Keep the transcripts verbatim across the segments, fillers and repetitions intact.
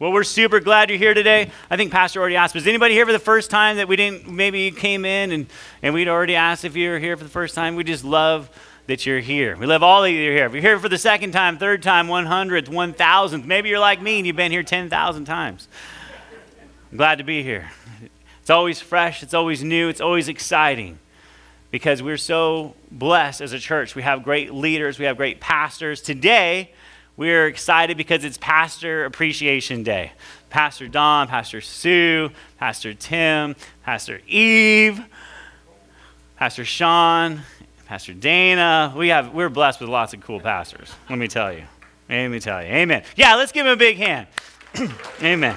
Well, we're super glad you're here today. I think Pastor already asked, was anybody here for the first time that we didn't, maybe came in and, and we'd already asked if you were here for the first time? We just love that you're here. We love all of you that are here. If you're here for the second time, third time, one hundredth, one thousandth, maybe you're like me and you've been here ten thousand times. I'm glad to be here. It's always fresh. It's always new. It's always exciting. Because we're so blessed as a church. We have great leaders. We have great pastors. Today, we're excited because it's Pastor Appreciation Day. Pastor Don, Pastor Sue, Pastor Tim, Pastor Eve, Pastor Sean, Pastor Dana. We have, we're blessed with lots of cool pastors. Let me tell you. Let me tell you. Amen. Yeah, let's give him a big hand. Amen.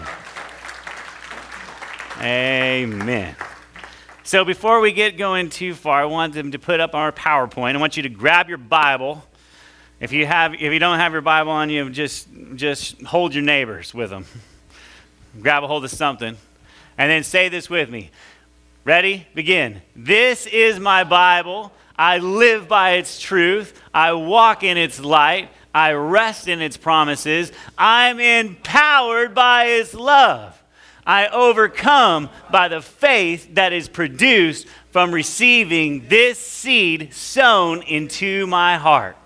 Amen. So before we get going too far, I want them to put up our PowerPoint. I want you to grab your Bible. If you have, if you don't have your Bible on you, just just hold your neighbors with them. Grab a hold of something. And then say this with me. Ready? Begin. This is my Bible. I live by its truth. I walk in its light. I rest in its promises. I'm empowered by its love. I overcome by the faith that is produced from receiving this seed sown into my heart.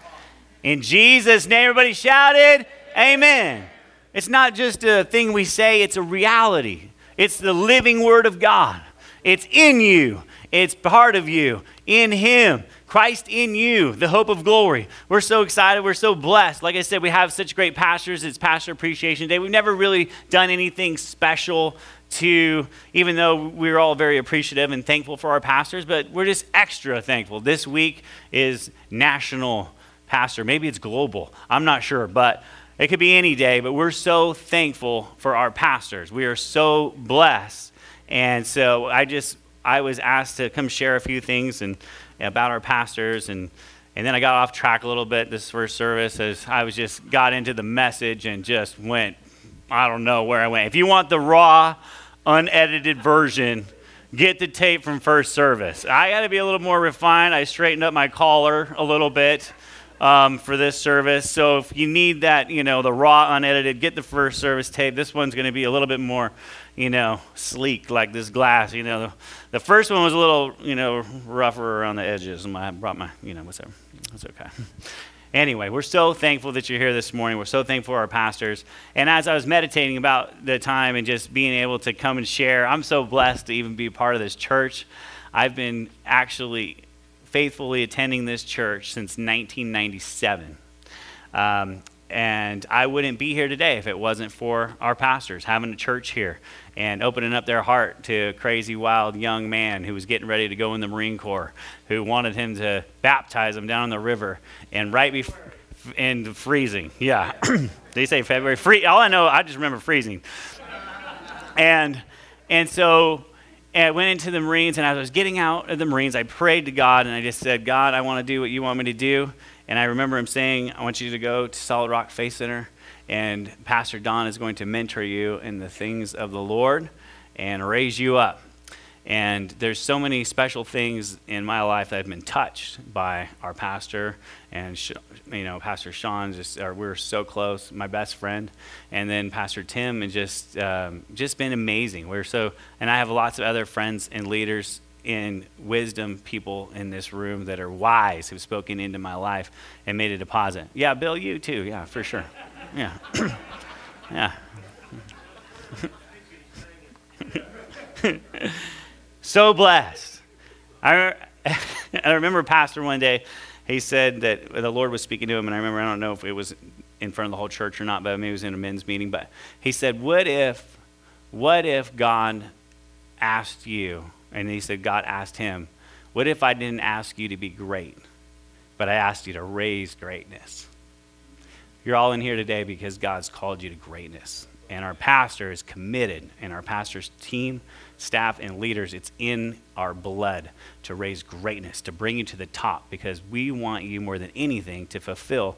In Jesus' name, everybody shouted, amen. It's not just a thing we say, it's a reality. It's the living word of God. It's in you. It's part of you. In him. Christ in you, the hope of glory. We're so excited. We're so blessed. Like I said, we have such great pastors. It's Pastor Appreciation Day. We've never really done anything special to, even though we're all very appreciative and thankful for our pastors, but we're just extra thankful. This week is National Pastor. Maybe it's global. I'm not sure, but it could be any day, but we're so thankful for our pastors. We are so blessed. And so I just, I was asked to come share a few things and about our pastors, and and then I got off track a little bit this first service as I was just got into the message and just went, I don't know where I went. If you want the raw, unedited version, get the tape from first service. I got to be a little more refined. I straightened up my collar a little bit um, for this service. So if you need that, you know, the raw, unedited, get the first service tape. This one's going to be a little bit more, you know, sleek like this glass, you know. The first one was a little, you know, rougher around the edges. And I brought my, you know, whatever. That's okay. Anyway, we're so thankful that you're here this morning. We're so thankful for our pastors. And as I was meditating about the time and just being able to come and share, I'm so blessed to even be part of this church. I've been actually faithfully attending this church since nineteen ninety-seven. Um, and I wouldn't be here today if it wasn't for our pastors having a church here and opening up their heart to a crazy, wild young man who was getting ready to go in the Marine Corps, who wanted him to baptize him down in the river, and right before, in the freezing. Yeah, they say February. Free. All I know, I just remember freezing. And and so I went into the Marines, and as I was getting out of the Marines, I prayed to God, and I just said, God, I want to do what you want me to do. And I remember him saying, I want you to go to Solid Rock Faith Center, and Pastor Don is going to mentor you in the things of the Lord and raise you up. And there's so many special things in my life that have been touched by our pastor and, you know, Pastor Sean, just, or we were so close, my best friend, and then Pastor Tim, and just, um, just been amazing. We're so, and I have lots of other friends and leaders in wisdom, people in this room that are wise, who've spoken into my life and made a deposit. Yeah, Bill, you too. Yeah, for sure. Yeah. Yeah. So blessed. I, I remember a pastor one day, he said that the Lord was speaking to him, and I remember, I don't know if it was in front of the whole church or not, but maybe it was in a men's meeting, but he said, what if, what if God asked you, and he said, God asked him, what if I didn't ask you to be great, but I asked you to raise greatness? You're all in here today because God's called you to greatness. And our pastor is committed, and our pastor's team, staff, and leaders, it's in our blood to raise greatness, to bring you to the top, because we want you more than anything to fulfill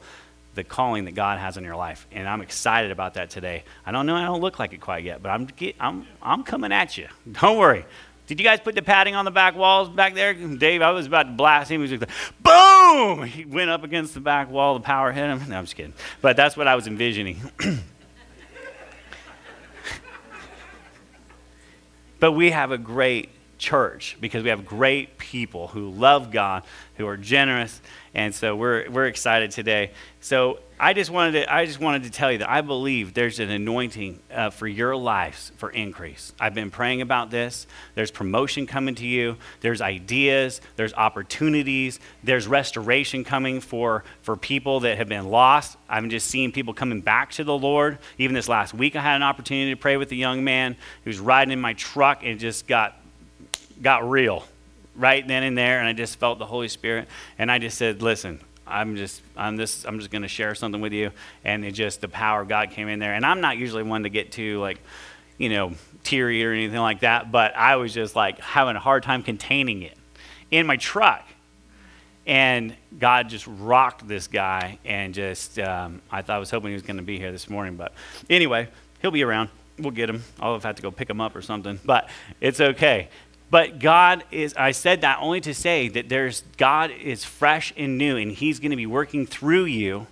the calling that God has in your life. And I'm excited about that today. I don't know, I don't look like it quite yet, but I'm I'm I'm coming at you. Don't worry. Did you guys put the padding on the back walls back there? Dave, I was about to blast him. He was like, boom! He went up against the back wall. The power hit him. No, I'm just kidding. But that's what I was envisioning. But we have a great church because we have great people who love God, who are generous, and so we're we're excited today. So I just wanted to I just wanted to tell you that I believe there's an anointing uh, for your lives for increase. I've been praying about this. There's promotion coming to you. There's ideas. There's opportunities. There's restoration coming for for people that have been lost. I'm just seeing people coming back to the Lord. Even this last week, I had an opportunity to pray with a young man who's riding in my truck and just got got real right then and there, and I just felt the Holy Spirit, and I just said, listen, I'm just, I'm this, I'm just going to share something with you. And it just, the power of God came in there. And I'm not usually one to get too, like, you know, teary or anything like that. But I was just like having a hard time containing it in my truck. And God just rocked this guy. And just, um, I thought I was hoping he was going to be here this morning. But anyway, he'll be around. We'll get him. I'll have to go pick him up or something, but it's okay. But God is, I said that only to say that there's, God is fresh and new, and he's going to be working through you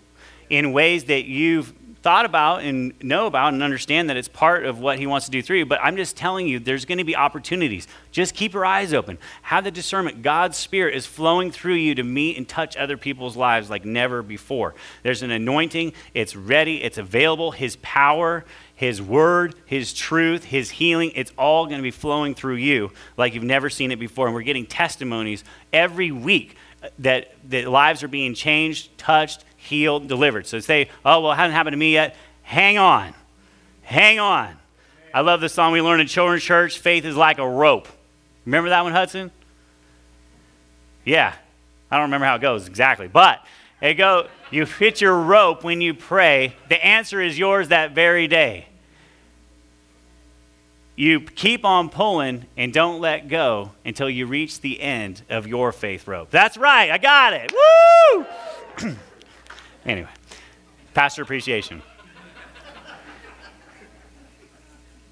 in ways that you've thought about and know about and understand that it's part of what he wants to do through you. But I'm just telling you, there's going to be opportunities. Just keep your eyes open. Have the discernment. God's spirit is flowing through you to meet and touch other people's lives like never before. There's an anointing. It's ready. It's available. His power, his word, his truth, his healing, it's all going to be flowing through you like you've never seen it before. And we're getting testimonies every week that, that lives are being changed, touched, healed, delivered. So say, oh, well, it hasn't happened to me yet. Hang on. Hang on. I love the song we learned in children's church, Faith is Like a Rope. Remember that one, Hudson? Yeah. I don't remember how it goes exactly, but it goes, you hit your rope when you pray. The answer is yours that very day. You keep on pulling and don't let go until you reach the end of your faith rope. That's right. I got it. Woo! Anyway, pastor appreciation.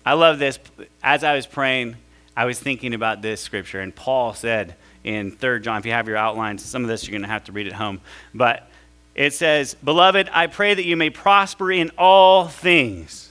I love this. As I was praying, I was thinking about this scripture, and Paul said in Third John, if you have your outlines, some of this you're going to have to read at home, but it says, beloved, I pray that you may prosper in all things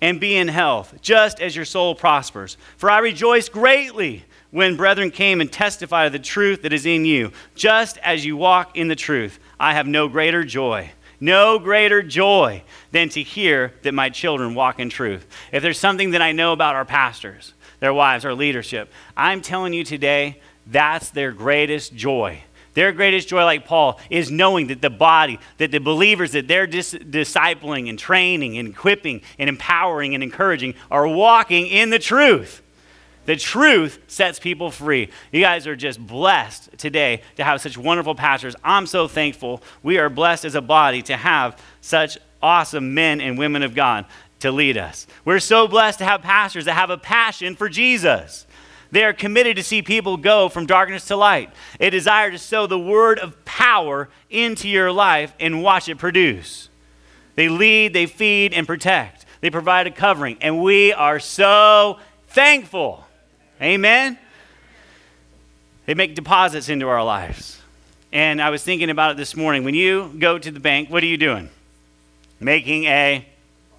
and be in health, just as your soul prospers. For I rejoice greatly when brethren came and testified of the truth that is in you, just as you walk in the truth. I have no greater joy, no greater joy than to hear that my children walk in truth. If there's something that I know about our pastors, their wives, our leadership, I'm telling you today, that's their greatest joy. Their greatest joy, like Paul, is knowing that the body, that the believers that they're dis- discipling and training and equipping and empowering and encouraging are walking in the truth. The truth sets people free. You guys are just blessed today to have such wonderful pastors. I'm so thankful. We are blessed as a body to have such awesome men and women of God to lead us. We're so blessed to have pastors that have a passion for Jesus. They are committed to see people go from darkness to light. They desire to sow the word of power into your life and watch it produce. They lead, they feed, and protect. They provide a covering, and we are so thankful. Amen? They make deposits into our lives. And I was thinking about it this morning. When you go to the bank, what are you doing? Making a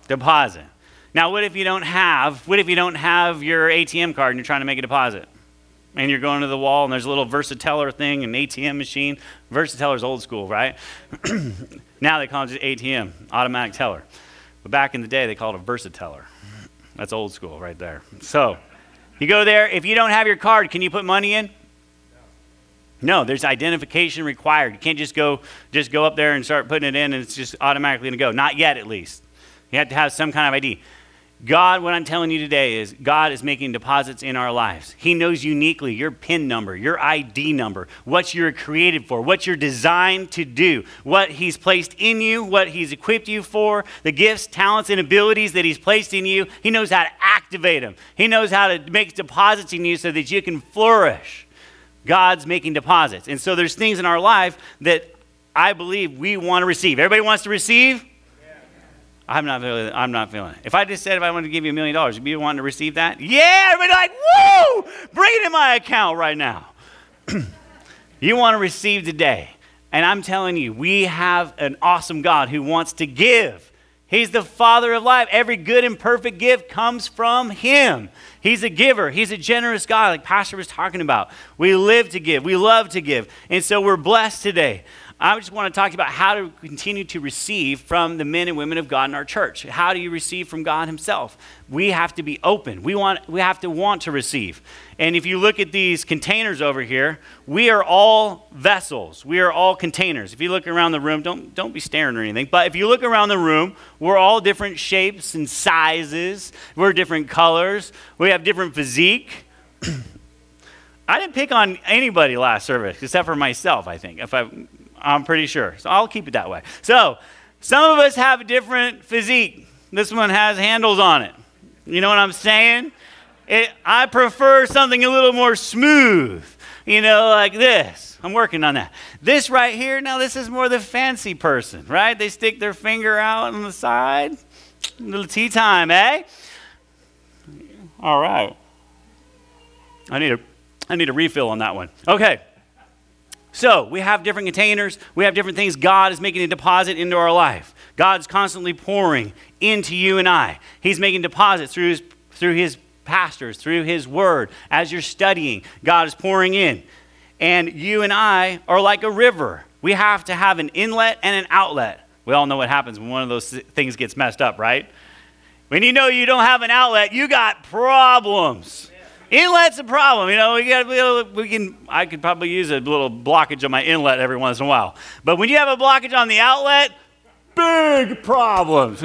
deposit. Now, what if you don't have, what if you don't have your A T M card and you're trying to make a deposit? And you're going to the wall and there's a little Versateller thing, an A T M machine. Versateller's old school, right? Now they call it just A T M, automatic teller. But back in the day, they called it a Versateller. That's old school right there. So you go there. If you don't have your card, can you put money in? No, there's identification required. You can't just go, just go up there and start putting it in and it's just automatically going to go. Not yet, at least. You have to have some kind of I D. God, what I'm telling you today is God is making deposits in our lives. He knows uniquely your PIN number, your I D number, what you're created for, what you're designed to do, what he's placed in you, what he's equipped you for, the gifts, talents, and abilities that he's placed in you. He knows how to activate them. He knows how to make deposits in you so that you can flourish. God's making deposits. And so there's things in our life that I believe we want to receive. Everybody wants to receive? I'm not feeling it. I'm not feeling it. If I just said if I wanted to give you a million dollars, would you want to receive that? Yeah, everybody's like, woo! Bring it in my account right now. You want to receive today. And I'm telling you, we have an awesome God who wants to give. He's the Father of life. Every good and perfect gift comes from Him. He's a giver. He's a generous God, like Pastor was talking about. We live to give. We love to give. And so we're blessed today. I just want to talk about how to continue to receive from the men and women of God in our church. How do you receive from God Himself? We have to be open. We want. We have to want to receive. And if you look at these containers over here, we are all vessels. We are all containers. If you look around the room, don't, don't be staring or anything, but if you look around the room, we're all different shapes and sizes. We're different colors. We have different physique. I didn't pick on anybody last service, except for myself, I think. If I... I'm pretty sure. So I'll keep it that way. So some of us have a different physique. This one has handles on it. You know what I'm saying? It, I prefer something a little more smooth, you know, like this. I'm working on that. This right here, now this is more the fancy person, right? They stick their finger out on the side. Little tea time, eh? All right. I need a, I need a refill on that one. Okay. So we have different containers. We have different things. God is making a deposit into our life. God's constantly pouring into you and I. He's making deposits through his, through his pastors, through his word. As you're studying, God is pouring in. And you and I are like a river. We have to have an inlet and an outlet. We all know what happens when one of those things gets messed up, right? When you know you don't have an outlet, you got problems. Inlet's a problem, you know. We got we can. I could probably use a little blockage on my inlet every once in a while. But when you have a blockage on the outlet, big problems.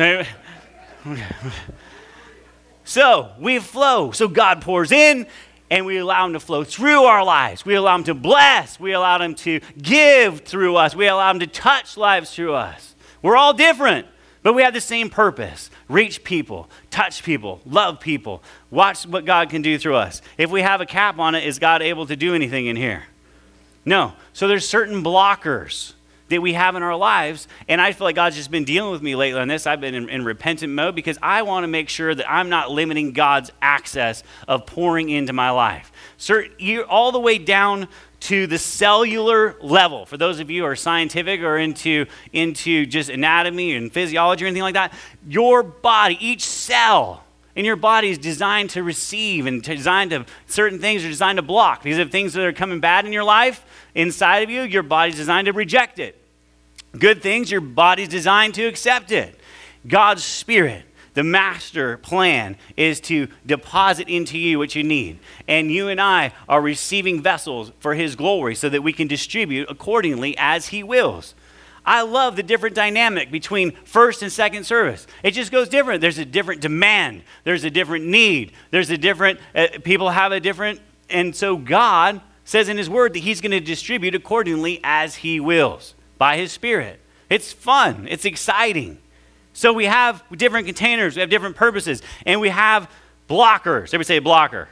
So we flow. So God pours in, and we allow Him to flow through our lives. We allow Him to bless. We allow Him to give through us. We allow Him to touch lives through us. We're all different. But we have the same purpose. Reach people, touch people, love people. Watch what God can do through us. If we have a cap on it, is God able to do anything in here? No. So there's certain blockers that we have in our lives. And I feel like God's just been dealing with me lately on this. I've been in, in repentant mode because I want to make sure that I'm not limiting God's access of pouring into my life. Certain, you're all the way down to the cellular level. For those of you who are scientific or into, into just anatomy and physiology or anything like that, your body, each cell in your body is designed to receive and designed to, certain things are designed to block. Because if things that are coming bad in your life, inside of you, your body's designed to reject it. Good things, your body's designed to accept it. God's Spirit, the master plan, is to deposit into you what you need. And you and I are receiving vessels for His glory so that we can distribute accordingly as He wills. I love the different dynamic between first and second service. It just goes different. There's a different demand. There's a different need. There's a different, uh, people have a different, and so God says in His word that He's going to distribute accordingly as He wills by His Spirit. It's fun. It's exciting. So we have different containers, we have different purposes, and we have blockers. Everybody say a blocker.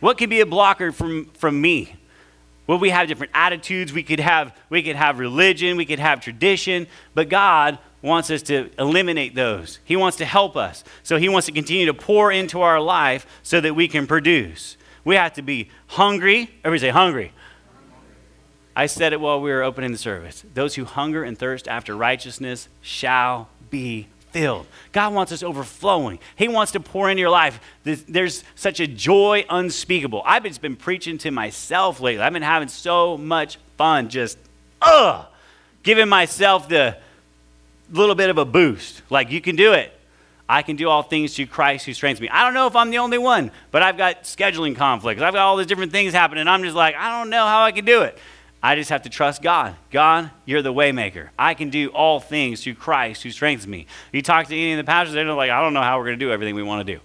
What could be a blocker from, from me? Well, we have different attitudes. We could have, we could have religion, we could have tradition, but God wants us to eliminate those. He wants to help us. So He wants to continue to pour into our life so that we can produce. We have to be hungry. Everybody say hungry. I said it while we were opening the service. Those who hunger and thirst after righteousness shall be filled. God wants us overflowing. He wants to pour into your life. There's such a joy unspeakable. I've just been preaching to myself lately. I've been having so much fun just, uh, giving myself the little bit of a boost. Like, you can do it. I can do all things through Christ who strengthens me. I don't know if I'm the only one, but I've got scheduling conflicts. I've got all these different things happening. I'm just like, I don't know how I can do it. I just have to trust God. God, You're the way maker. I can do all things through Christ who strengthens me. You talk to any of the pastors, they're like, I don't know how we're going to do everything we want to do.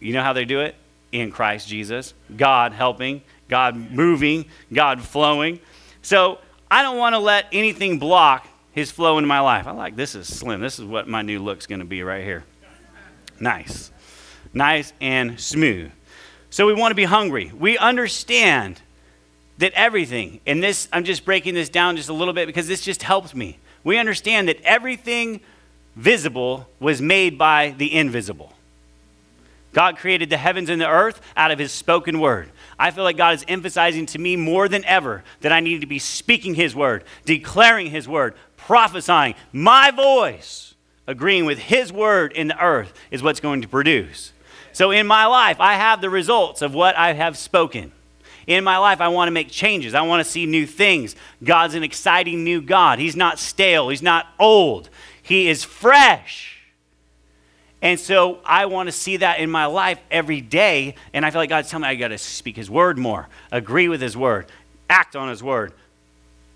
You know how they do it? In Christ Jesus. God helping, God moving, God flowing. So I don't want to let anything block His flow in my life. I like, this is slim. This is what my new look's going to be right here. Nice. Nice and smooth. So we want to be hungry. We understand that everything, and this, I'm just breaking this down just a little bit because this just helps me. We understand that everything visible was made by the invisible. God created the heavens and the earth out of His spoken word. I feel like God is emphasizing to me more than ever that I need to be speaking His word, declaring His word, prophesying. My voice agreeing with his word in the earth is what's going to produce. So in my life, I have the results of what I have spoken. In my life, I want to make changes. I want to see new things. God's an exciting new God. He's not stale. He's not old. He is fresh. And so I want to see that in my life every day. And I feel like God's telling me I got to speak his word more, agree with his word, act on his word,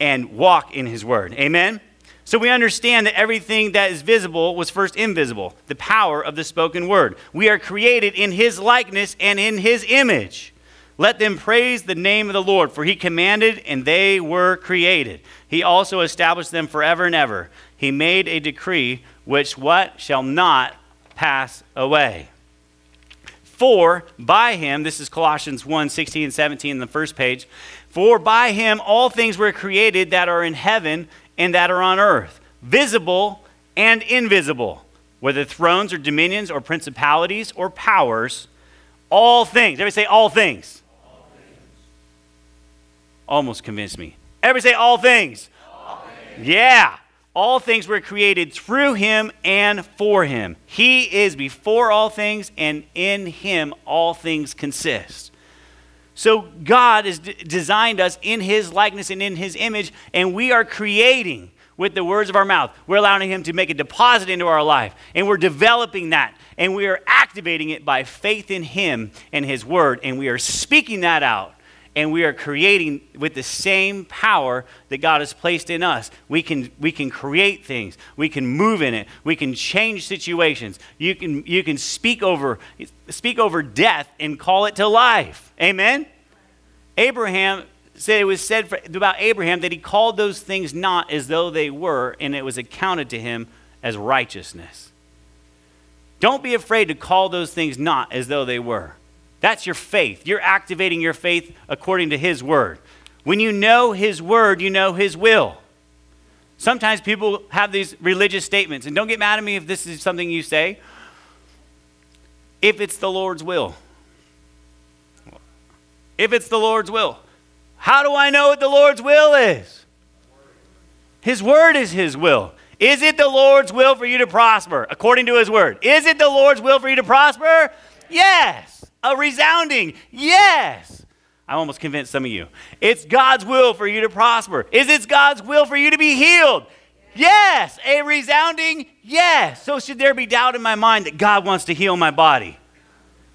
and walk in his word. Amen? So we understand that everything that is visible was first invisible, the power of the spoken word. We are created in his likeness and in his image. Let them praise the name of the Lord, for he commanded and they were created. He also established them forever and ever. He made a decree which what shall not pass away. For by him, this is Colossians one, sixteen and seventeen in the first page, for by him all things were created that are in heaven and that are on earth, visible and invisible, whether thrones or dominions or principalities or powers, all things. Everybody say all things. All things. Almost convinced me. Everybody say all things. All things. Yeah. All things were created through him and for him. He is before all things, and in him all things consist. So God has d- designed us in his likeness and in his image, and we are creating with the words of our mouth. We're allowing him to make a deposit into our life, and we're developing that, and we are activating it by faith in him and his word, and we are speaking that out, and we are creating with the same power that God has placed in us. We can we can create things. We can move in it. We can change situations. You can you can speak over speak over death and call it to life. Amen? Abraham said, it was said for, about Abraham that he called those things not as though they were, and it was accounted to him as righteousness. Don't be afraid to call those things not as though they were. That's your faith. You're activating your faith according to his word. When you know his word, you know his will. Sometimes people have these religious statements, and don't get mad at me if this is something you say, if it's the Lord's will. If it's the Lord's will. How do I know what the Lord's will is? His word is his will. Is it the Lord's will for you to prosper? According to his word. Is it the Lord's will for you to prosper? Yes. A resounding yes. I'm almost convinced some of you. It's God's will for you to prosper. Is it God's will for you to be healed? Yes. A resounding yes. So should there be doubt in my mind that God wants to heal my body?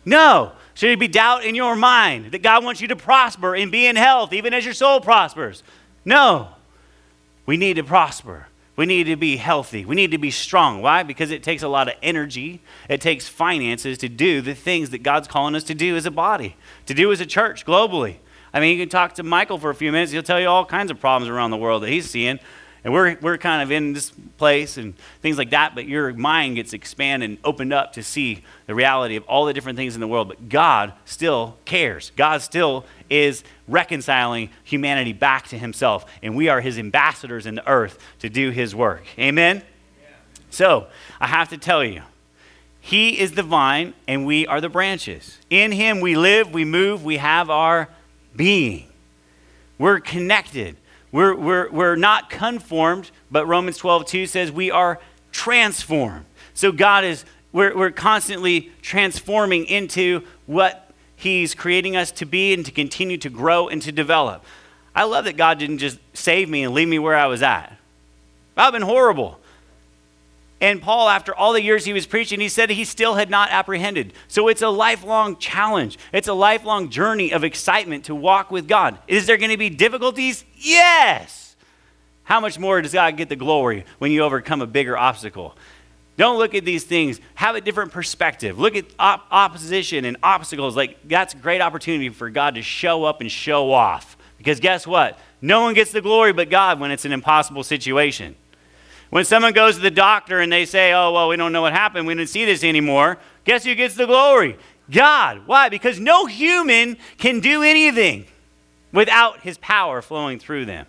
No. Should there be doubt in your mind that God wants you to prosper and be in health even as your soul prospers? No. We need to prosper. We need to be healthy. We need to be strong. Why? Because it takes a lot of energy. It takes finances to do the things that God's calling us to do as a body, to do as a church globally. I mean, you can talk to Michael for a few minutes. He'll tell you all kinds of problems around the world that he's seeing. And we're we're kind of in this place and things like that, but your mind gets expanded and opened up to see the reality of all the different things in the world. But God still cares. God still is reconciling humanity back to himself, and we are his ambassadors in the earth to do his work. Amen? Yeah. So I have to tell you, he is the vine and we are the branches. In him we live, we move, we have our being. We're connected. We're, we're, we're not conformed, but Romans twelve two says we are transformed. So God is, we're, we're constantly transforming into what he's creating us to be and to continue to grow and to develop. I love that God didn't just save me and leave me where I was at. I've been horrible. And Paul, after all the years he was preaching, he said he still had not apprehended. So it's a lifelong challenge. It's a lifelong journey of excitement to walk with God. Is there going to be difficulties? Yes. How much more does God get the glory when you overcome a bigger obstacle? Don't look at these things. Have a different perspective. Look at op- opposition and obstacles. Like, that's a great opportunity for God to show up and show off. Because guess what? No one gets the glory but God when it's an impossible situation. When someone goes to the doctor and they say, oh, well, we don't know what happened. We didn't see this anymore. Guess who gets the glory? God. Why? Because no human can do anything without his power flowing through them.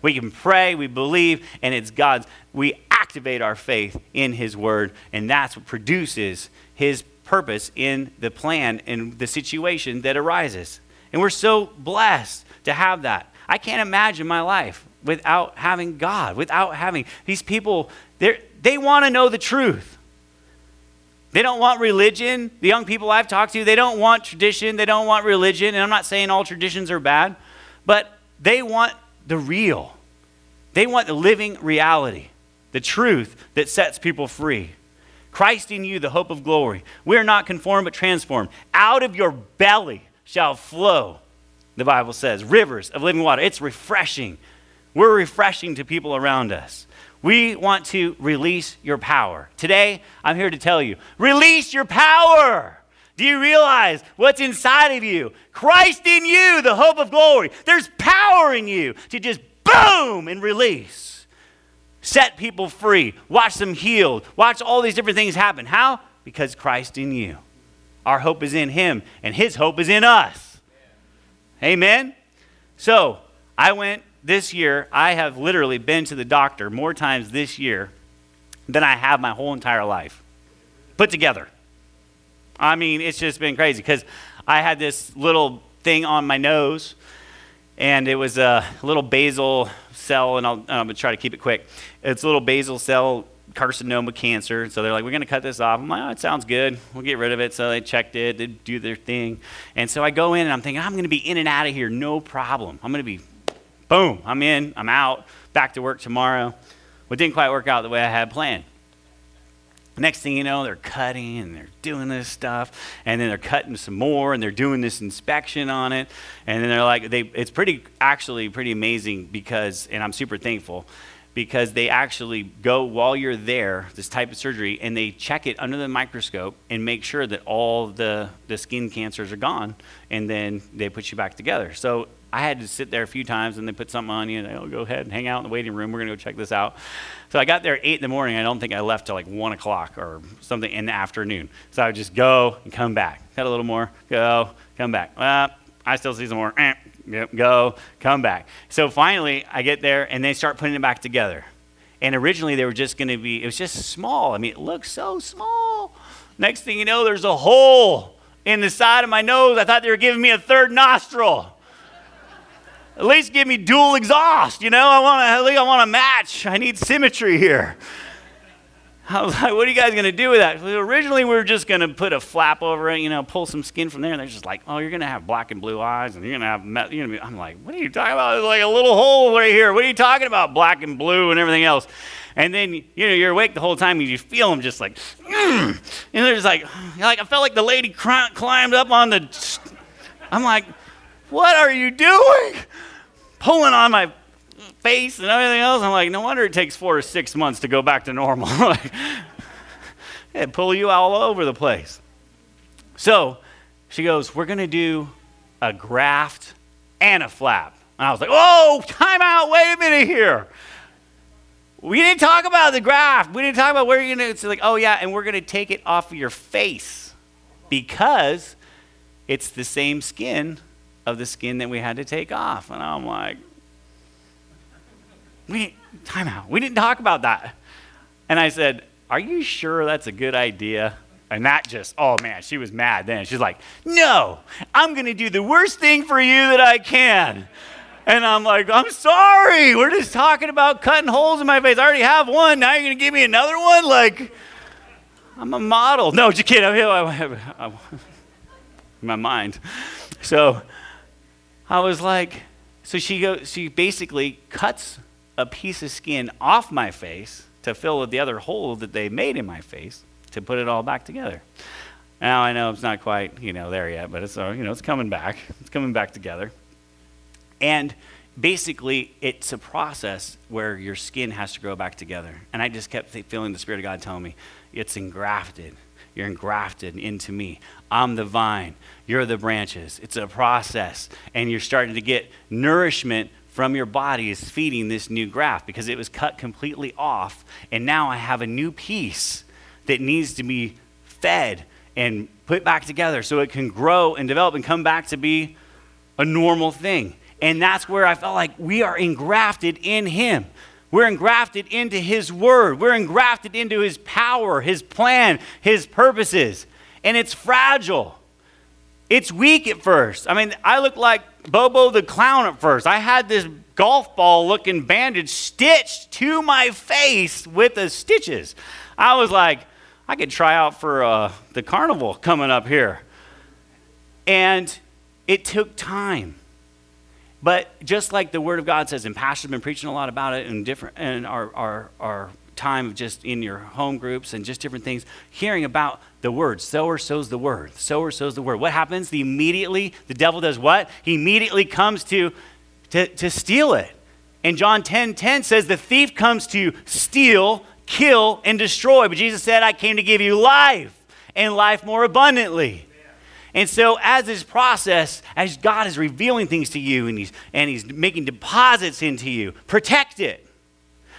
We can pray, we believe, and it's God's. We activate our faith in his word, and that's what produces his purpose in the plan and the situation that arises. And we're so blessed to have that. I can't imagine my life without having God, without having these people. They want to know the truth. They don't want religion. The young people I've talked to, they don't want tradition. They don't want religion. And I'm not saying all traditions are bad, but they want the real. They want the living reality, the truth that sets people free. Christ in you, the hope of glory. We are not conformed, but transformed. Out of your belly shall flow, the Bible says, rivers of living water. It's refreshing. We're refreshing to people around us. We want to release your power. Today, I'm here to tell you, release your power. Do you realize what's inside of you? Christ in you, the hope of glory. There's power in you to just boom and release. Set people free. Watch them healed. Watch all these different things happen. How? Because Christ in you. Our hope is in him, and his hope is in us. Amen? So, I went... This year, I have literally been to the doctor more times this year than I have my whole entire life put together. I mean, it's just been crazy because I had this little thing on my nose, and it was a little basal cell, and I'll, I'm going to try to keep it quick. It's a little basal cell carcinoma cancer. So they're like, we're going to cut this off. I'm like, oh, it sounds good. We'll get rid of it. So they checked it. They do their thing. And so I go in, and I'm thinking, I'm going to be in and out of here, no problem. I'm going to be boom, I'm in, I'm out, back to work tomorrow. Well, it didn't quite work out the way I had planned. Next thing you know, they're cutting and they're doing this stuff, and then they're cutting some more, and they're doing this inspection on it, and then they're like, they, it's pretty, actually pretty amazing because, and I'm super thankful, because they actually go while you're there, this type of surgery, and they check it under the microscope and make sure that all the, the skin cancers are gone, and then they put you back together. So I had to sit there a few times, and they put something on you, and I'll go ahead and hang out in the waiting room. We're going to go check this out. So I got there at eight in the morning. I don't think I left till like one o'clock or something in the afternoon. So I would just go and come back. Cut a little more, go, come back. Well, I still see some more. Eh, yep, go, come back. So finally, I get there, and they start putting it back together. And originally, they were just going to be, it was just small. I mean, it looked so small. Next thing you know, there's a hole in the side of my nose. I thought they were giving me a third nostril. At least give me dual exhaust, you know? I want to, at least I want to match. I need symmetry here. I was like, what are you guys going to do with that? Originally, we were just going to put a flap over it, you know, pull some skin from there. And they're just like, oh, you're going to have black and blue eyes, and you're going to have, me- you're gonna be- I'm like, what are you talking about? There's like a little hole right here. What are you talking about? Black and blue and everything else. And then, you know, you're awake the whole time, and you feel them just like, mm. And they're just like, like, I felt like the lady cr- climbed up on the, st- I'm like, what are you doing? Pulling on my face and everything else. I'm like, no wonder it takes four to six months to go back to normal. Like, it'd pull you all over the place. So she goes, we're going to do a graft and a flap. And I was like, whoa, time out. Wait a minute here. We didn't talk about the graft. We didn't talk about where you're going to. It's like, oh, yeah, and we're going to take it off of your face because it's the same skin of the skin that we had to take off. And I'm like, we time out. We didn't talk about that. And I said, are you sure that's a good idea? And that just, oh man, she was mad then. She's like, no, I'm going to do the worst thing for you that I can. And I'm like, I'm sorry. We're just talking about cutting holes in my face. I already have one. Now you're going to give me another one? Like, I'm a model. No, just kidding. I'm here. I, I, I, in my mind. So, I was like, so she goes, she basically cuts a piece of skin off my face to fill the other hole that they made in my face to put it all back together. Now I know it's not quite, you know, there yet, but it's, uh, you know, it's coming back. It's coming back together. And basically it's a process where your skin has to grow back together. And I just kept feeling the Spirit of God telling me, it's engrafted. You're engrafted into me. I'm the vine. You're the branches. It's a process. And you're starting to get nourishment from your body is feeding this new graft because it was cut completely off. And now I have a new piece that needs to be fed and put back together so it can grow and develop and come back to be a normal thing. And that's where I felt like we are engrafted in him. We're engrafted into his word. We're engrafted into his power, his plan, his purposes. And it's fragile. It's weak at first. I mean, I looked like Bobo the Clown at first. I had this golf ball looking bandage stitched to my face with the stitches. I was like, I could try out for uh, the carnival coming up here. And it took time. But just like the Word of God says, and Pastor's been preaching a lot about it in different, in our, our, our time of just in your home groups and just different things, hearing about the Word. Sower sows the Word. Sower sows the Word. What happens? The immediately, the devil does what? He immediately comes to, to, to steal it. And John ten ten says, the thief comes to steal, kill, and destroy. But Jesus said, I came to give you life, and life more abundantly. And so as this process, as God is revealing things to you and he's, and he's making deposits into you, protect it.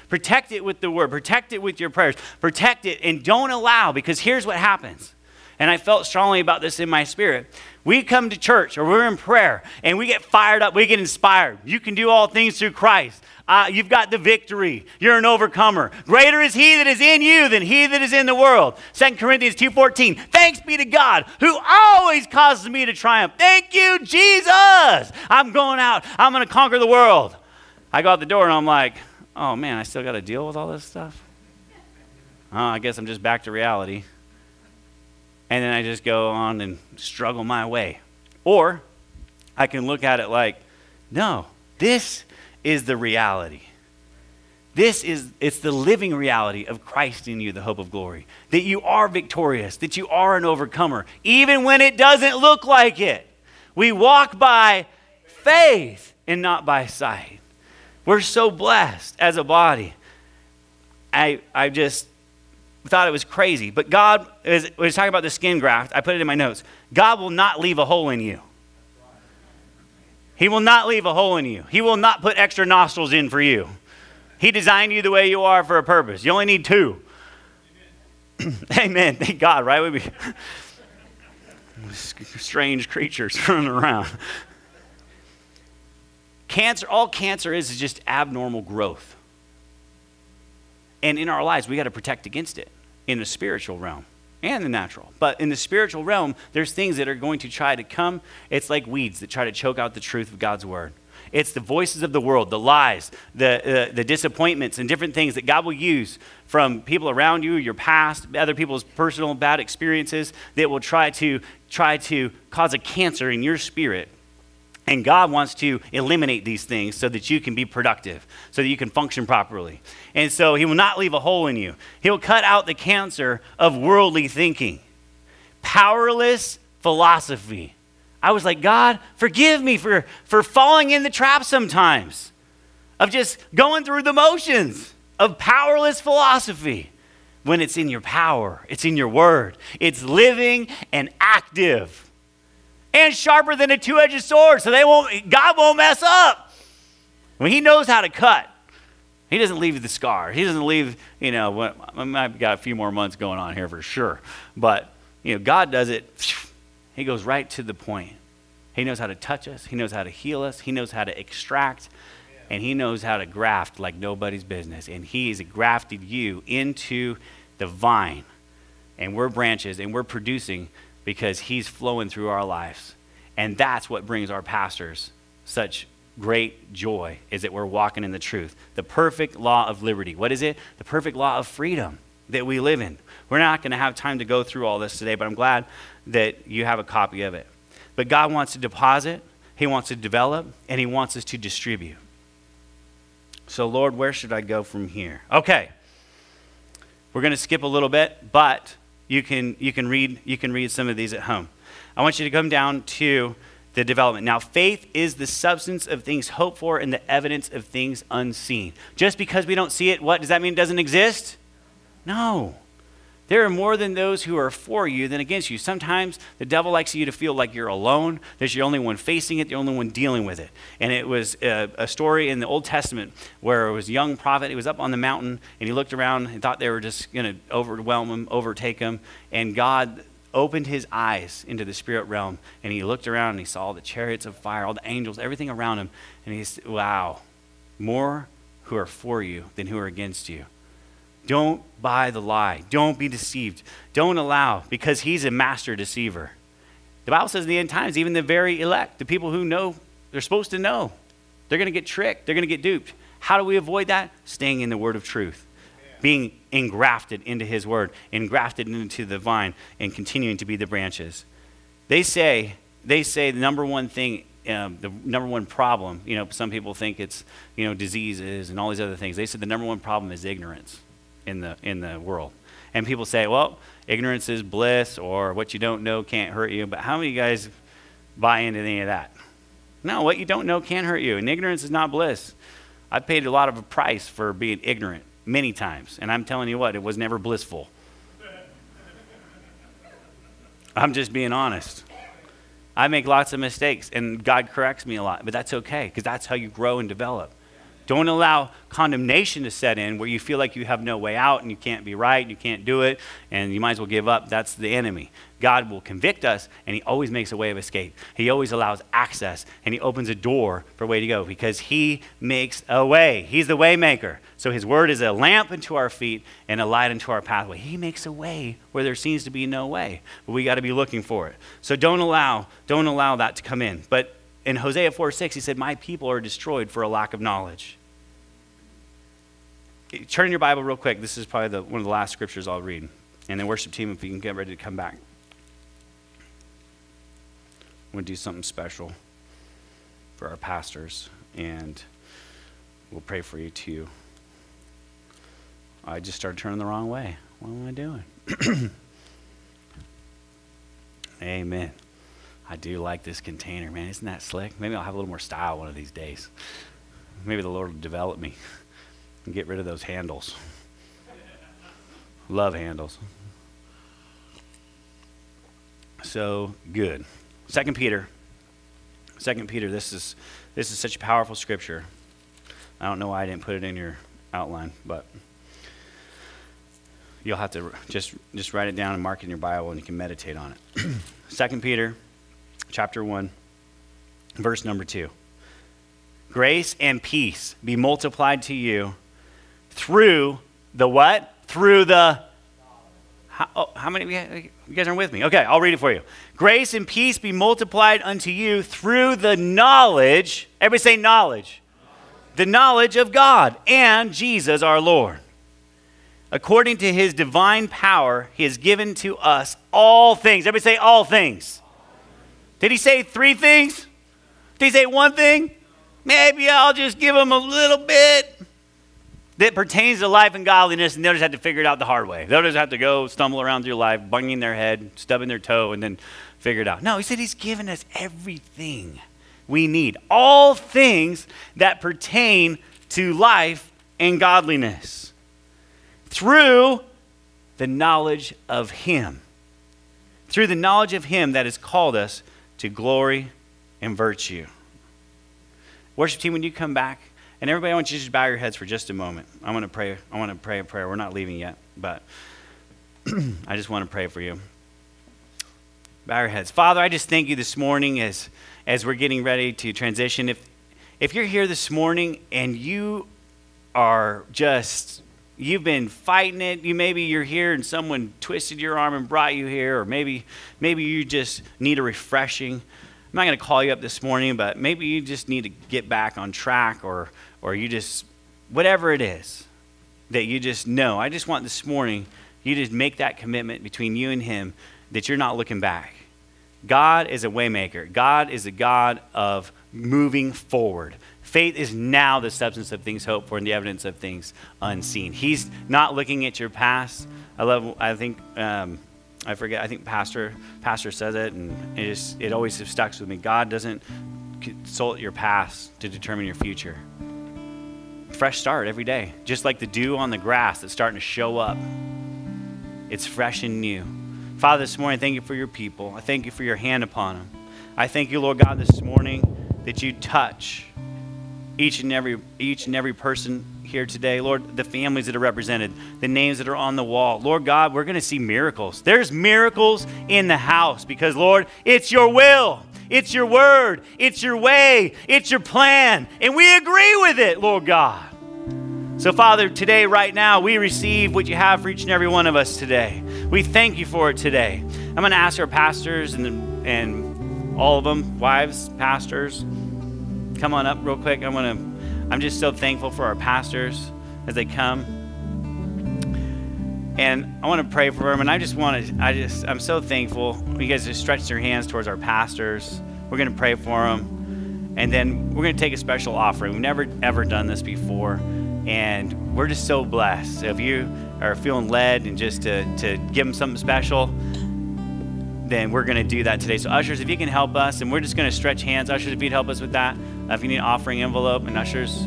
Protect it with the Word. Protect it with your prayers. Protect it and don't allow, because here's what happens. And I felt strongly about this in my spirit. We come to church or we're in prayer and we get fired up. We get inspired. You can do all things through Christ. Uh, you've got the victory. You're an overcomer. Greater is he that is in you than he that is in the world. Second Corinthians two fourteen. Thanks be to God who always causes me to triumph. Thank you, Jesus. I'm going out. I'm going to conquer the world. I go out the door and I'm like, oh man, I still got to deal with all this stuff? Oh, I guess I'm just back to reality. And then I just go on and struggle my way. Or I can look at it like, no, this is the reality. This is, it's the living reality of Christ in you, the hope of glory. That you are victorious, that you are an overcomer, even when it doesn't look like it. We walk by faith and not by sight. We're so blessed as a body. I, I just... thought it was crazy, but God is, we was talking about the skin graft. I put it in my notes. God will not leave a hole in you. He will not leave a hole in you. He will not put extra nostrils in for you. He designed you the way you are for a purpose. You only need two. Amen. Amen. Thank God, right? We'd be strange creatures running around. Cancer, all cancer is is just abnormal growth. And in our lives, we got to protect against it in the spiritual realm and the natural. But in the spiritual realm, there's things that are going to try to come. It's like weeds that try to choke out the truth of God's word. It's the voices of the world, the lies, the uh, the disappointments, and different things that God will use from people around you, your past, other people's personal bad experiences that will try to try to cause a cancer in your spirit. And God wants to eliminate these things so that you can be productive, so that you can function properly. And so he will not leave a hole in you. He'll cut out the cancer of worldly thinking. Powerless philosophy. I was like, God, forgive me for, for falling in the trap sometimes of just going through the motions of powerless philosophy when it's in your power, it's in your word, it's living and active. And sharper than a two-edged sword, so they won't. God won't mess up. When He knows how to cut, He doesn't leave the scar. He doesn't leave. You know, I've got a few more months going on here for sure. But you know, God does it. He goes right to the point. He knows how to touch us. He knows how to heal us. He knows how to extract, and He knows how to graft like nobody's business. And He's grafted you into the vine, and we're branches, and we're producing. Because he's flowing through our lives. And that's what brings our pastors such great joy, is that we're walking in the truth. The perfect law of liberty. What is it? The perfect law of freedom that we live in. We're not going to have time to go through all this today, but I'm glad that you have a copy of it. But God wants to deposit, he wants to develop, and he wants us to distribute. So Lord, where should I go from here? Okay. We're going to skip a little bit, but... You can you can read you can read some of these at home. I want you to come down to the development. Now, faith is the substance of things hoped for and the evidence of things unseen. Just because we don't see it, what does that mean? It doesn't exist? No. There are more than those who are for you than against you. Sometimes the devil likes you to feel like you're alone. There's the only one facing it, the only one dealing with it. And it was a, a story in the Old Testament where it was a young prophet. He was up on the mountain and he looked around and thought they were just going to overwhelm him, overtake him. And God opened his eyes into the spirit realm. And he looked around and he saw all the chariots of fire, all the angels, everything around him. And he said, wow, more who are for you than who are against you. Don't buy the lie. Don't be deceived. Don't allow, because he's a master deceiver. The Bible says in the end times, even the very elect, the people who know, they're supposed to know, They're going to get tricked. They're going to get duped. How do we avoid that? Staying in the word of truth, being engrafted into his word, engrafted into the vine, and continuing to be the branches. They say, they say the number one thing, um, the number one problem, you know, some people think it's, you know, diseases and all these other things. They said the number one problem is ignorance in the in the world. And people say, well, ignorance is bliss, or what you don't know can't hurt you. But how many of you guys buy into any of that? No, what you don't know can hurt you, and ignorance is not bliss. I've paid a lot of a price for being ignorant many times, and I'm telling you what, it was never blissful. I'm just being honest. I make lots of mistakes, and God corrects me a lot, but that's okay, because that's how you grow and develop. Don't allow condemnation to set in where you feel like you have no way out and you can't be right and you can't do it and you might as well give up. That's the enemy. God will convict us, and he always makes a way of escape. He always allows access, and he opens a door for a way to go because he makes a way. He's the way maker. So his word is a lamp unto our feet and a light unto our pathway. He makes a way where there seems to be no way, but we got to be looking for it. So don't allow, don't allow that to come in. But in Hosea four six, he said, my people are destroyed for a lack of knowledge. Turn in your Bible real quick. This is probably the, one of the last scriptures I'll read. And the worship team, if you can get ready to come back. We'll do something special for our pastors, and we'll pray for you too. I just started turning the wrong way. What am I doing? Amen. I do like this container, man. Isn't that slick? Maybe I'll have a little more style one of these days. Maybe the Lord will develop me. And get rid of those handles. Love handles. So good. Second Peter. Second Peter, this is this is such a powerful scripture. I don't know why I didn't put it in your outline, but you'll have to just, just write it down and mark it in your Bible, and you can meditate on it. Second Peter chapter one, verse number two. Grace and peace be multiplied to you. Through the what? Through the... How, oh, how many? You guys aren't with me. Okay, I'll read it for you. Grace and peace be multiplied unto you through the knowledge. Everybody say knowledge. knowledge. The knowledge of God and Jesus our Lord. According to his divine power, he has given to us all things. Everybody say all things. Did he say three things? Did he say one thing? Maybe I'll just give them a little bit that pertains to life and godliness, and they'll just have to figure it out the hard way. They'll just have to go stumble around through life, banging their head, stubbing their toe, and then figure it out. No, he said he's given us everything we need, all things that pertain to life and godliness through the knowledge of him, through the knowledge of him that has called us to glory and virtue. Worship team, when you come back, and everybody, I want you to just bow your heads for just a moment. I want to pray. I want to pray a prayer. We're not leaving yet, but I just want to pray for you. Bow your heads. Father, I just thank you this morning as as we're getting ready to transition. If if you're here this morning and you are just, you've been fighting it, you maybe you're here and someone twisted your arm and brought you here, or maybe maybe you just need a refreshing. I'm not going to call you up this morning, but maybe you just need to get back on track, or or you just, whatever it is that you just know. I just want this morning, you just make that commitment between you and him that you're not looking back. God is a waymaker. God is a God of moving forward. Faith is now the substance of things hoped for and the evidence of things unseen. He's not looking at your past. I love, I think... Um, I forget, I think Pastor Pastor says it, and it, just, it always sticks with me. God doesn't consult your past to determine your future. Fresh start every day. Just like the dew on the grass that's starting to show up. It's fresh and new. Father, this morning, I thank you for your people. I thank you for your hand upon them. I thank you, Lord God, this morning that you touch each and every each and every person here today, Lord, the families that are represented, the names that are on the wall. Lord God, we're going to see miracles. There's miracles in the house because, Lord, it's your will. It's your word. It's your way. It's your plan. And we agree with it, Lord God. So, Father, today, right now, we receive what you have for each and every one of us today. We thank you for it today. I'm going to ask our pastors and, and all of them, wives, pastors, come on up real quick. I want to. I'm just so thankful for our pastors as they come, and I want to pray for them. And I just want to. I just. I'm so thankful. You guys just stretch your hands towards our pastors. We're going to pray for them, and then we're going to take a special offering. We've never ever done this before, and we're just so blessed. So if you are feeling led and just to to give them something special, then we're going to do that today. So ushers, if you can help us, and we're just going to stretch hands. Ushers, if you'd help us with that. Uh, if you need an offering envelope, and ushers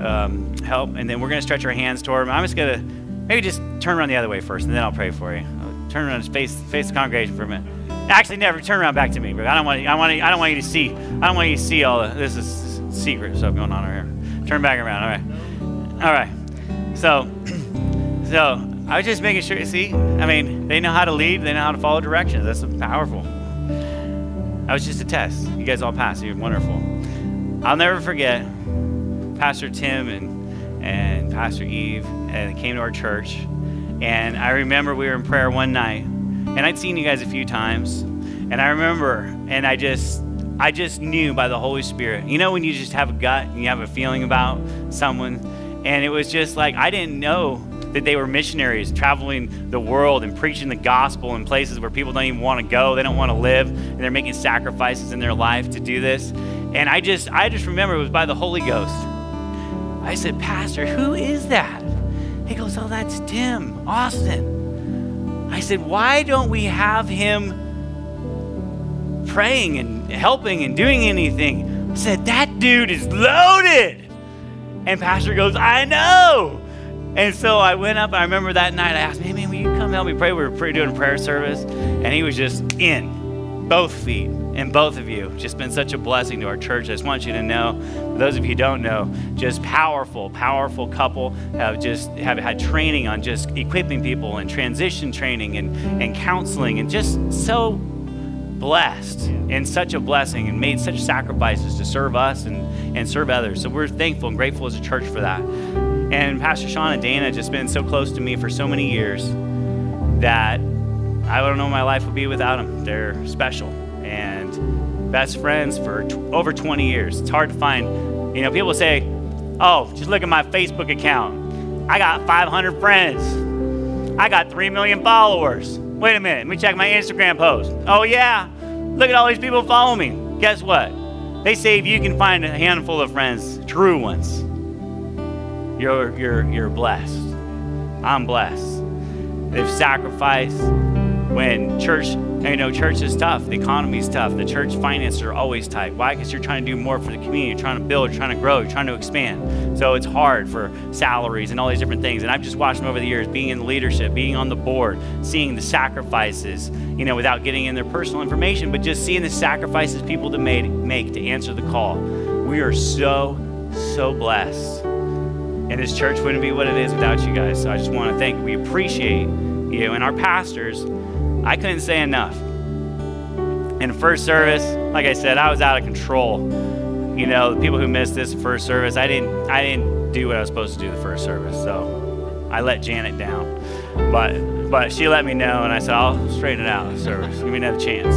um, help, and then we're going to stretch our hands toward them. I'm just going to maybe just turn around the other way first, and then I'll pray for you. I'll turn around, face face the congregation for a minute. Actually, never turn around back to me. I don't want you, I want you, I don't want you to see. I don't want you to see all the, this is secret stuff going on right here. Turn back around. All right, all right. So, so. I was just making sure, see, I mean, they know how to lead, they know how to follow directions. That's powerful. That was just a test. You guys all passed. You're wonderful. I'll never forget Pastor Tim and, and Pastor Eve and came to our church. And I remember we were in prayer one night, and I'd seen you guys a few times. And I remember, and I just, I just knew by the Holy Spirit. You know when you just have a gut and you have a feeling about someone? And it was just like, I didn't know that they were missionaries traveling the world and preaching the gospel in places where people don't even want to go. They don't want to live, and they're making sacrifices in their life to do this. And I just I just remember it was by the Holy Ghost. I said, Pastor, who is that? He goes, oh, that's Tim Austin. I said, why don't we have him praying and helping and doing anything? I said, that dude is loaded. And Pastor goes, I know. And so I went up, I remember that night, I asked him, hey man, will you come help me pray? We were doing prayer service, and he was just in, both feet, and both of you. Just been such a blessing to our church. I just want you to know, for those of you who don't know, just powerful, powerful couple, have just have had training on just equipping people, and transition training, and, and counseling, and just so blessed, and such a blessing, and made such sacrifices to serve us, and, and serve others. So we're thankful and grateful as a church for that. And Pastor Sean and Dana just been so close to me for so many years that I don't know my life would be without them. They're special and best friends for t- over twenty years. It's hard to find, you know, people say, oh, just look at my Facebook account. I got five hundred friends. I got three million followers. Wait a minute, let me check my Instagram post. Oh yeah, look at all these people following me. Guess what? They say if you can find a handful of friends, true ones, You're you're you're blessed. I'm blessed. They've sacrificed when church, you know, church is tough. The economy's tough. The church finances are always tight. Why? Because you're trying to do more for the community. You're trying to build. You're trying to grow. You're trying to expand. So it's hard for salaries and all these different things. And I've just watched them over the years, being in leadership, being on the board, seeing the sacrifices, you know, without getting in their personal information, but just seeing the sacrifices people to made, make to answer the call. We are so, so blessed. And this church wouldn't be what it is without you guys. So I just want to thank you. We appreciate you. And our pastors, I couldn't say enough. In first service, like I said, I was out of control. You know, the people who missed this first service, I didn't I didn't do what I was supposed to do the first service. So I let Janet down. But but she let me know, and I said, I'll straighten it out in the service. Give me another chance.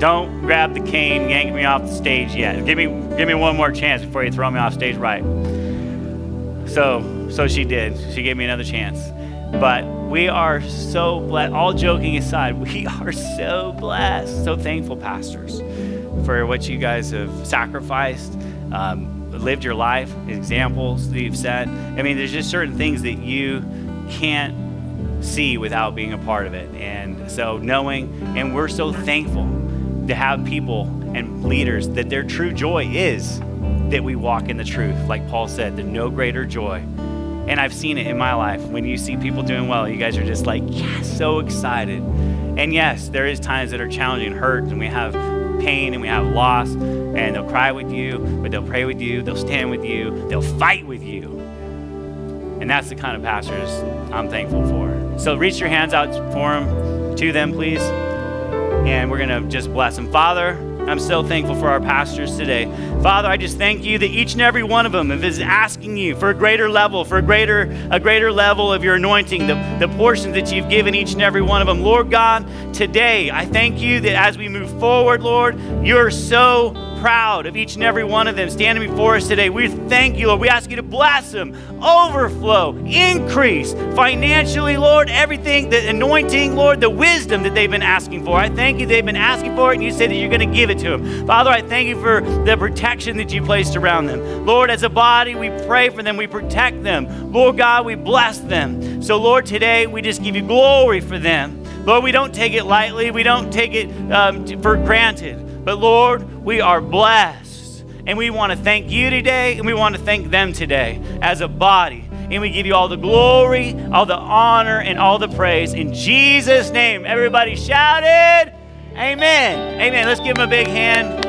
Don't grab the cane, yank me off the stage yet. Give me give me one more chance before you throw me off stage right. So, so she did. She gave me another chance. But we are so blessed. All joking aside, we are so blessed, so thankful, pastors, for what you guys have sacrificed, um, lived your life, examples that you've set. I mean, there's just certain things that you can't see without being a part of it. And so knowing, and we're so thankful to have people and leaders that their true joy is that we walk in the truth. Like Paul said, there's no greater joy. And I've seen it in my life. When you see people doing well, you guys are just like, yeah, so excited. And yes, there is times that are challenging and hurt, and we have pain and we have loss, and they'll cry with you, but they'll pray with you, they'll stand with you, they'll fight with you. And that's the kind of pastors I'm thankful for. So reach your hands out for them, to them, please. And we're gonna just bless them. Father, I'm so thankful for our pastors today. Father, I just thank you that each and every one of them is asking you for a greater level, for a greater, a greater level of your anointing, the, the portions that you've given each and every one of them. Lord God, today, I thank you that as we move forward, Lord, you're so proud of each and every one of them standing before us today. We thank you, Lord. We ask you to bless them, overflow, increase financially, Lord, everything, the anointing, Lord, the wisdom that they've been asking for. I thank you they've been asking for it, and you say that you're going to give it to them. Father, I thank you for the protection that you placed around them. Lord, as a body, we pray for them. We protect them. Lord God, we bless them. So, Lord, today we just give you glory for them. Lord, we don't take it lightly. We don't take it um, for granted. But, Lord, we are blessed. And we want to thank you today, and we want to thank them today as a body. And we give you all the glory, all the honor, and all the praise. In Jesus' name, everybody shouted, amen. Amen. Let's give them a big hand.